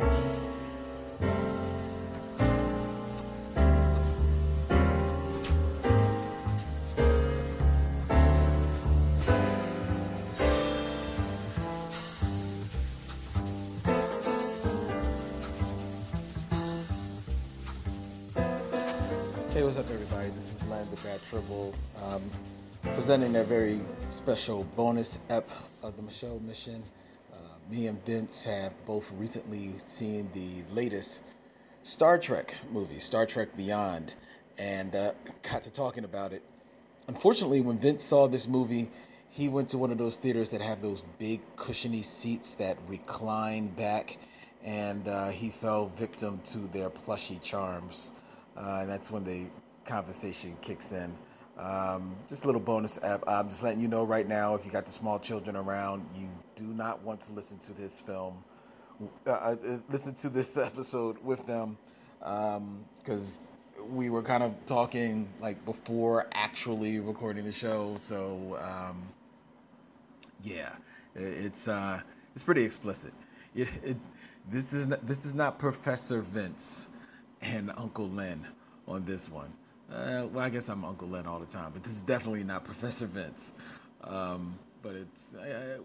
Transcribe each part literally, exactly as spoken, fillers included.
Hey, what's up, everybody? This is Man the Bad Tribble, um, presenting a very special bonus ep of the Michelle Mission. Uh, me and Vince have both recently seen the latest Star Trek movie, Star Trek Beyond, and uh, got to talking about it. Unfortunately, when Vince saw this movie, he went to one of those theaters that have those big cushiony seats that recline back, and uh, he fell victim to their plushy charms. Uh, and that's when the conversation kicks in. Um, just a little bonus app. I'm just letting you know right now, if you got the small children around, you do not want to listen to this film, uh, listen to this episode with them, because um, we were kind of talking like before actually recording the show. So um, yeah, it's uh, it's pretty explicit. It, it, this is not, this is not Professor Vince and Uncle Len on this one. Uh, well, I guess I'm Uncle Len all the time, but this is definitely not Professor Vince. Um, but it's I, I,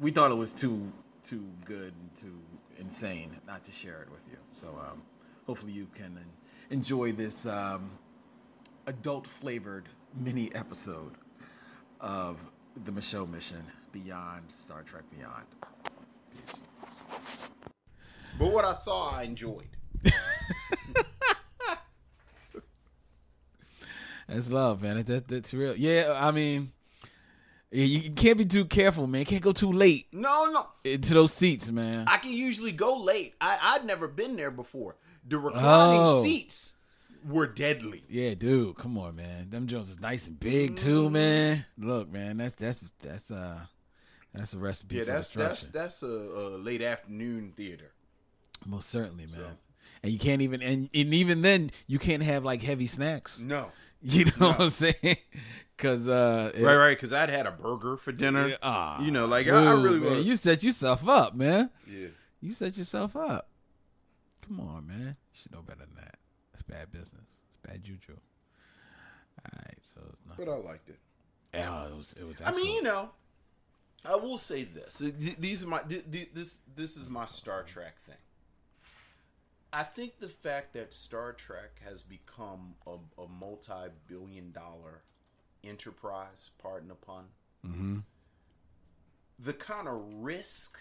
we thought it was too too good and too insane not to share it with you. So um, hopefully you can enjoy this um, adult-flavored mini episode of the Michelle Mission Beyond Star Trek Beyond. Peace. But what I saw, I enjoyed. That's love, man. That, that's real. Yeah, I mean, you can't be too careful, man. You can't go too late. No, no. Into those seats, man. I can usually go late. I, I've never been there before. The reclining oh. seats were deadly. Yeah, dude. Come on, man. Them Jones is nice and big too, man. Look, man. That's that's that's uh that's a recipe. Yeah, for that's that's that's a, a late afternoon theater. Most certainly, man. So. And you can't even, and, and even then, you can't have like heavy snacks. No. You know no. what I'm saying? Cause, uh, it, right, right. Cause I'd had a burger for dinner. Yeah, aw, you know, like dude, I, I really was. You set yourself up, man. Yeah. You set yourself up. Come on, man. You should know better than that. It's bad business. It's bad juju. All right. So, it's not, but I liked it. Yeah, it was, it was, excellent. I mean, you know, I will say this. These are my, this, this is my Star Trek thing. I think the fact that Star Trek has become a, a multi-billion dollar enterprise, pardon the pun, mm-hmm. the kind of risk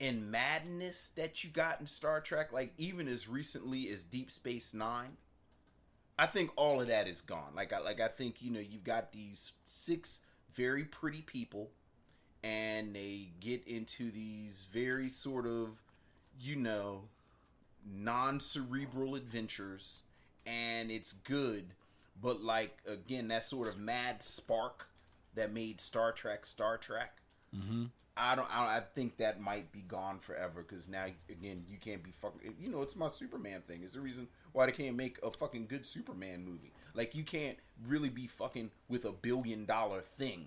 and madness that you got in Star Trek, like even as recently as Deep Space Nine, I think all of that is gone. Like I, like I think, you know, you've got these six very pretty people and they get into these very sort of, you know, non-cerebral adventures, and it's good, but like again, that sort of mad spark that made Star Trek Star Trek. Mm-hmm. I don't. I, I think that might be gone forever because now again, you can't be fucking. You know, it's my Superman thing. It's the reason why they can't make a fucking good Superman movie. Like you can't really be fucking with a billion dollar thing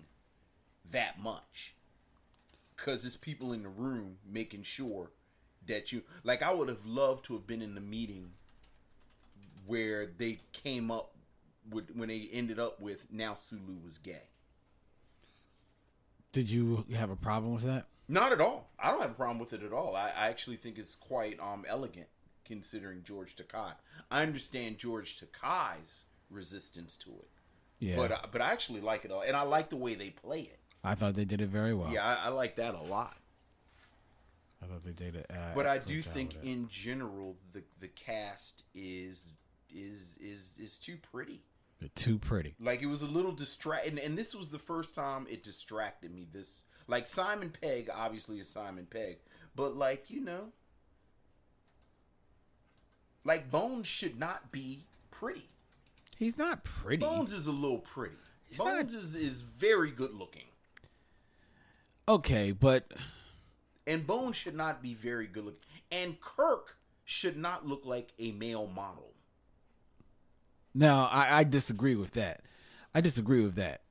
that much because it's people in the room making sure. That you like, I would have loved to have been in the meeting where they came up with when they ended up with now Sulu was gay. Did you have a problem with that? Not at all. I don't have a problem with it at all. I, I actually think it's quite um elegant considering George Takei. I understand George Takei's resistance to it, yeah, but I, but I actually like it all, and I like the way they play it. I thought they did it very well. Yeah, I, I like that a lot. I don't think data, uh, but I do think in general the, the cast is is is is too pretty. They're too pretty. Like it was a little distract, and, and this was the first time it distracted me. This like Simon Pegg obviously is Simon Pegg, but like you know, like Bones should not be pretty. He's not pretty. Bones is a little pretty. He's Bones not... is is very good looking. Okay, but. And Bones should not be very good looking. And Kirk should not look like a male model. Now, I, I disagree with that. I disagree with that.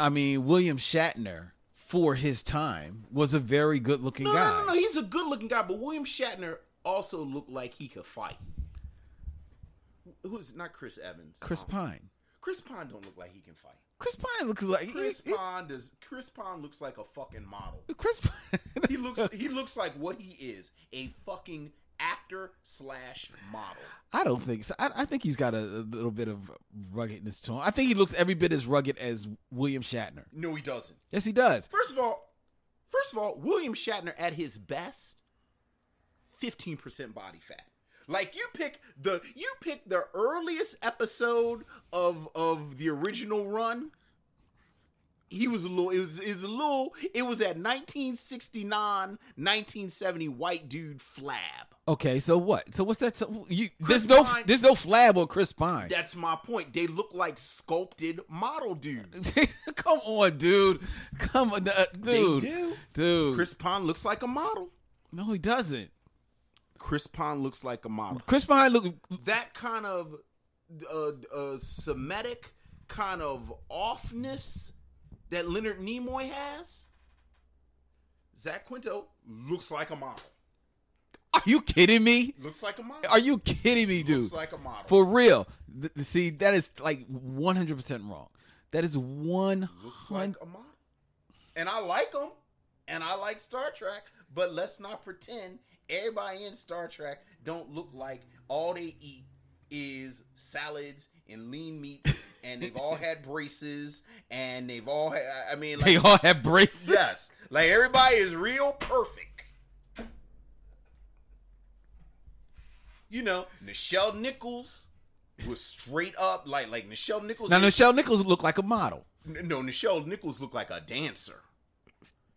I mean, William Shatner for his time, was a very good-looking no, guy. No, no, no, he's a good-looking guy, but William Shatner also looked like he could fight. Who's not Chris Evans? Chris um, Pine. Chris Pine don't look like he can fight. Chris Pine looks like Chris he, Pine does. Chris Pine looks like a fucking model. Chris Pine. he looks he looks like what he is, a fucking actor slash model. I don't think so. I, I think he's got a, a little bit of ruggedness to him. I think he looks every bit as rugged as William Shatner. No, he doesn't. Yes, he does. First of all, first of all, William Shatner at his best, fifteen percent body fat. Like you pick the you pick the earliest episode of of the original run. He was a little it was, it was a little it was at nineteen sixty-nine, nineteen seventy white dude flab. Okay, so what? So what's that so you Chris there's no Pine, there's no flab on Chris Pine. That's my point. They look like sculpted model dudes. Come on, dude. Come on, uh, dude. They do. Dude. Chris Pine looks like a model. No, he doesn't. Chris Pine looks like a model. Chris Pine look that kind of uh, uh, Semitic kind of offness that Leonard Nimoy has. Zach Quinto looks like a model. Are you kidding me? Looks like a model. Are you kidding me, dude? Looks like a model. For real. Th- see, that is like one hundred percent wrong. That is one hundred percent Looks like a model. And I like him. And I like Star Trek. But let's not pretend everybody in Star Trek don't look like all they eat is salads and lean meats, and they've all had braces, and they've all had, I mean, like, they all have braces? Yes. Like, everybody is real perfect. You know, Nichelle Nichols was straight up, like, like Nichelle Nichols. Now, Nichelle Nichols looked like a model. No, Nichelle Nichols looked like a dancer.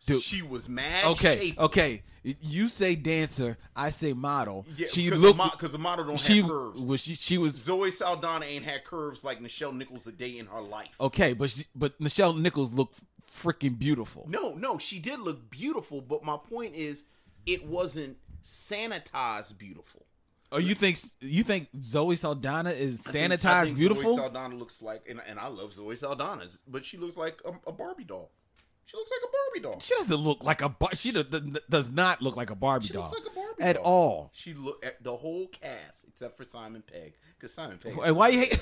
Dude. She was mad okay, shapely. Okay. You say dancer, I say model. Yeah, she looked because the model don't she, have curves. Was she, she was Zoe Saldana ain't had curves like Nichelle Nichols a day in her life. Okay, but she, but Nichelle Nichols looked freaking beautiful. No, no, she did look beautiful, but my point is, it wasn't sanitized beautiful. Oh, you think you think Zoe Saldana is sanitized I think, I think beautiful? Zoe Saldana looks like, and, and I love Zoe Saldana, but she looks like a, a Barbie doll. She looks like a Barbie doll. She doesn't look like a bar- she do- does not look like a Barbie she doll. She looks like a Barbie at doll. all. She look at the whole cast except for Simon Pegg, because Simon Pegg. And why you hate?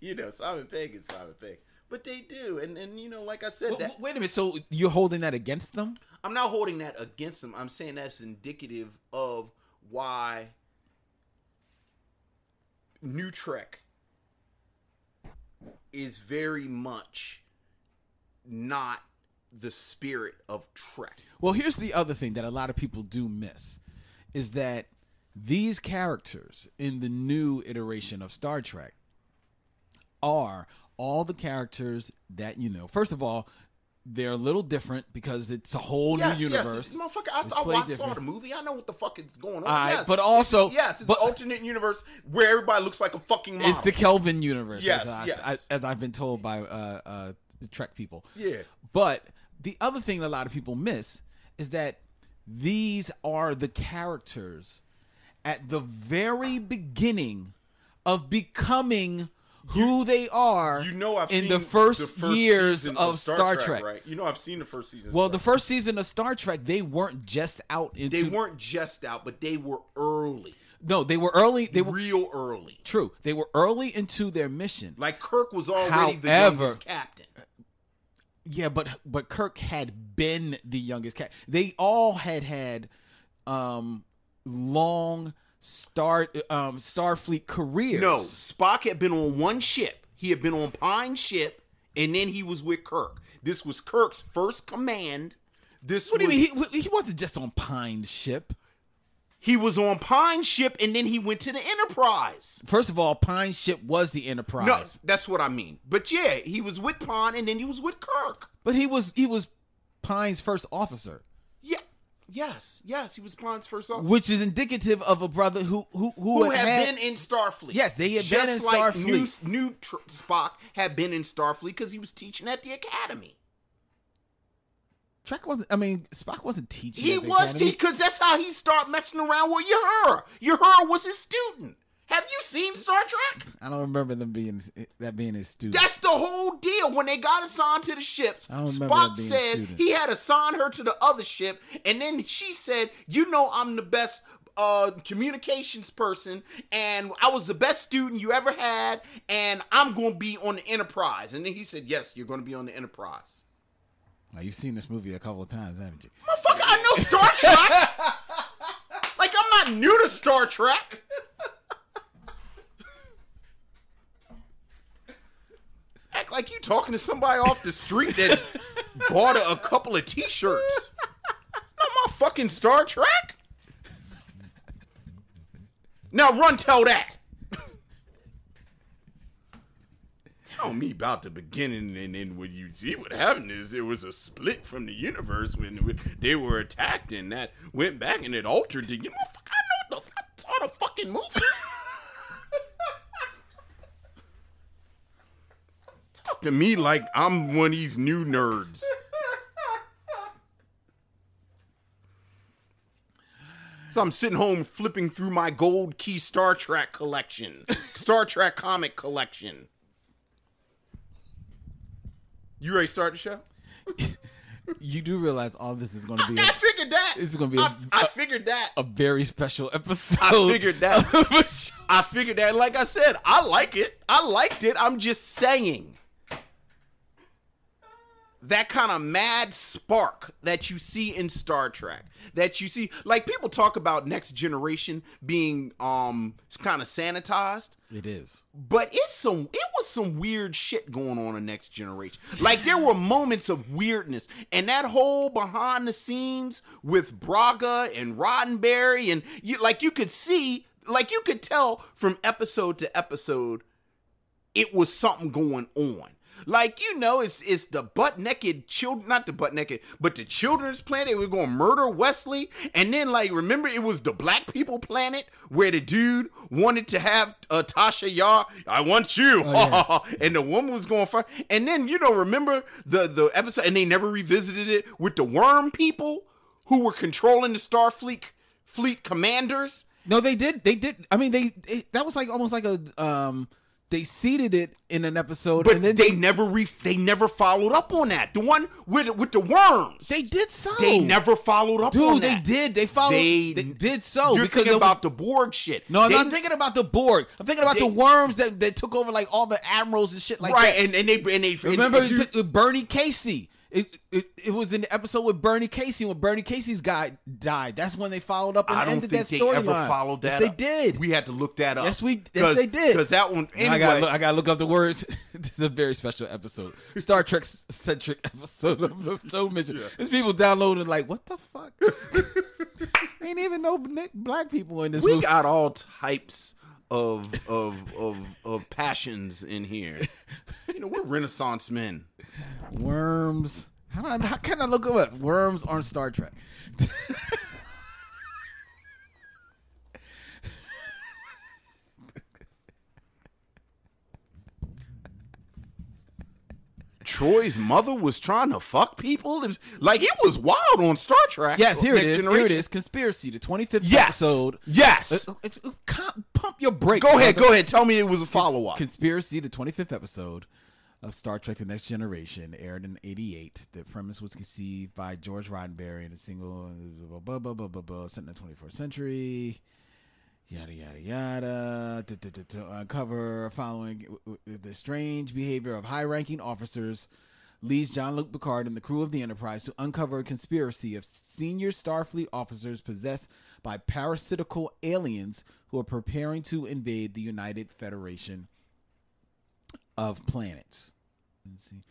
You know Simon Pegg is Simon Pegg, but they do, and and you know, like I said, well, that- wait a minute. So you're holding that against them? I'm not holding that against them. I'm saying that's indicative of why New Trek is very much not the spirit of Trek. Well, here's the other thing that a lot of people do miss is that these characters in the new iteration of Star Trek are all the characters that you know. First of all, they're a little different because it's a whole yes, new universe. Yes, motherfucker, I, I, I, I saw the movie. I know what the fuck is going on. Right, yes. But also... Yes, it's but, an alternate universe where everybody looks like a fucking model. It's the Kelvin universe, yes, as, I, yes. I, as I've been told by... Uh, uh, the Trek people. Yeah. But the other thing that a lot of people miss is that these are the characters at the very beginning of becoming who you, they are you know I've in seen the, first the first years of, of Star, Star Trek, Trek. Right? You know I've seen the first season. Well, the first season of Star Trek, they weren't just out. Into, they weren't just out, but they were early. No, they were early. They were real early. True. They were early into their mission. Like Kirk was already However, the youngest captain. Yeah, but but Kirk had been the youngest captain. They all had had um, long star um, Starfleet careers. No, Spock had been on one ship. He had been on Pine's ship, and then he was with Kirk. This was Kirk's first command. This what was, do you mean? He, he wasn't just on Pine's ship. He was on Pine's ship, and then he went to the Enterprise. First of all, Pine's ship was the Enterprise. No, that's what I mean. But yeah, he was with Pine, and then he was with Kirk. But he was he was Pine's first officer. Yeah, yes, yes, he was Pine's first officer, which is indicative of a brother who who who, who had, had been in Starfleet. Yes, they had Just been in like Starfleet. New, new tr- Spock had been in Starfleet because he was teaching at the academy. Trek wasn't, I mean, Spock wasn't teaching. He was teaching because that's how he started messing around with Uhura. Uhura was his student. Have you seen Star Trek? I don't remember them being that being his student. That's the whole deal. When they got assigned to the ships, I don't Spock being said student. He had assigned her to the other ship, and then she said, "You know, I'm the best uh, communications person, and I was the best student you ever had, and I'm going to be on the Enterprise." And then he said, "Yes, you're going to be on the Enterprise." Now you've seen this movie a couple of times, haven't you? Motherfucker, I know Star Trek. Like, I'm not new to Star Trek. Act like you talking to somebody off the street that bought a, a couple of T-shirts. Not my fucking Star Trek. Now run tell that. Tell me about the beginning and then when you see what happened is there was a split from the universe when, when they were attacked and that went back and it altered the you motherfucker. I know what the fuck I saw the fucking movie. Talk to me like I'm one of these new nerds. So I'm sitting home flipping through my gold key Star Trek collection. Star Trek comic collection. You ready to start the show? You do realize all this is going to be... I, a, I figured that. This is going to be... I, a, I figured that. A very special episode. I figured that. I figured that. Like I said, I like it. I liked it. I'm just saying. That kind of mad spark that you see in Star Trek. That you see... Like, people talk about Next Generation being um kind of sanitized. It is. But it's some it was some weird shit going on in Next Generation. Like, there were moments of weirdness. And that whole behind the scenes with Braga and Roddenberry and you like you could see, like you could tell from episode to episode, it was something going on. Like, you know, it's it's the butt-naked children, not the butt-naked, but the children's planet. We're going to murder Wesley. And then, like, remember, it was the black people planet where the dude wanted to have uh, Tasha Yar. I want you. Oh, yeah. And the woman was going to fight. And then, you know, remember the, the episode, and they never revisited it, with the worm people who were controlling the Starfleet fleet commanders. No, they did. They did. I mean, they, they that was like almost like a... um. They seeded it in an episode, but and then they, they never re- they never followed up on that. The one with with the worms, they did so. They never followed up, dude. On that. They did. They followed. They, they did so. You're because thinking about was, the Borg shit. No, I'm they, not thinking about the Borg. I'm thinking about they, the worms that, that took over like all the admirals and shit like right, that. Right, and, and they and they remember and, dude, t- Bernie Casey. It, it it was in the episode with Bernie Casey when Bernie Casey's guy died. That's when they followed up and ended that storyline. I don't think they ever line. followed that. Yes, up. They did. We had to look that up. Yes, we. Yes, they did. Because that one. Anyway, I gotta look, I gotta look up the words. This is a very special episode, Star Trek centric episode of the show mission. Yeah. There's people downloading like, what the fuck? Ain't even no black people in this. We movie. Got all types of of of of passions in here. You know, we're Renaissance men. Worms. How, do I, how can I look at us? Worms aren't Star Trek. Troy's mother was trying to fuck people. It was, like it was wild on Star Trek. Yes, here Next it is. Generation. Here it is. Conspiracy, the twenty-fifth yes. episode. Yes. Uh, it's, uh, pump your brakes. Go brother. ahead. Go ahead. Tell me it was a follow-up. Conspiracy, the twenty-fifth episode of Star Trek: The Next Generation, aired in eighty-eight. The premise was conceived by George Roddenberry in a single blah blah blah blah blah set in the twenty-first century. Yada yada yada. To, to, to, to uncover following the strange behavior of high-ranking officers, leads Jean-Luc Picard and the crew of the Enterprise to uncover a conspiracy of senior Starfleet officers possessed by parasitical aliens who are preparing to invade the United Federation of Planets. Let's see.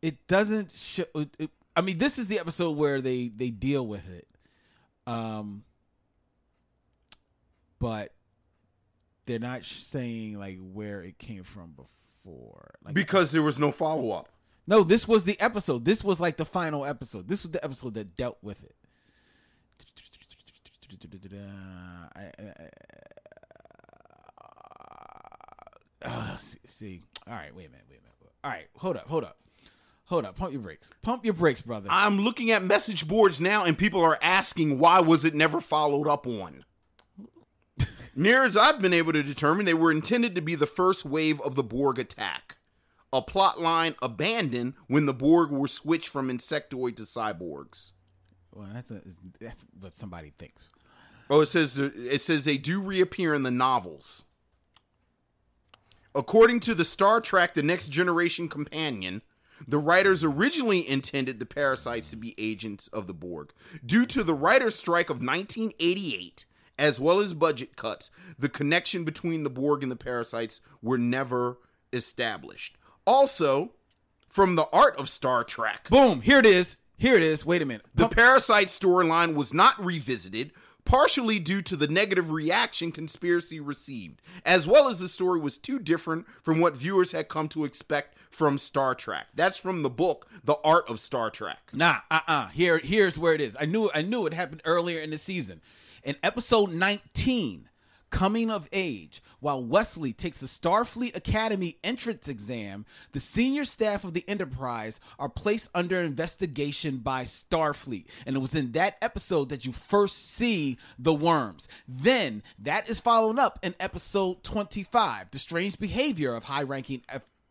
It doesn't show. It, I mean, this is the episode where they, they deal with it. Um, but they're not saying like where it came from before, like, because there was no follow up. No, this was the episode. This was like the final episode. This was the episode that dealt with it. I, I, I, Uh, see, see, all right, wait a minute, wait a minute. All right, hold up, hold up, hold up. Pump your brakes, pump your brakes, brother. I'm looking at message boards now, and people are asking why was it never followed up on. Near as I've been able to determine, they were intended to be the first wave of the Borg attack, a plot line abandoned when the Borg were switched from insectoid to cyborgs. Well, that's, a, that's what somebody thinks. Oh, it says it says they do reappear in the novels. According to the Star Trek The Next Generation companion, the writers originally intended the parasites to be agents of the Borg. Due to the writer's strike of nineteen eighty-eight, as well as budget cuts, the connection between the Borg and the parasites were never established. Also, from the art of Star Trek... Boom! Here it is. Here it is. Wait a minute. The parasite storyline was not revisited, partially due to the negative reaction Conspiracy received, as well as the story was too different from what viewers had come to expect from Star Trek. That's from the book, The Art of Star Trek. Nah, uh-uh. Here, here's where it is. I knew, I knew it happened earlier in the season. In episode nineteen, Coming of Age, while Wesley takes a Starfleet Academy entrance exam, the senior staff of the Enterprise are placed under investigation by Starfleet. And it was in that episode that you first see the worms. Then that is followed up in episode twenty-five, the strange behavior of high-ranking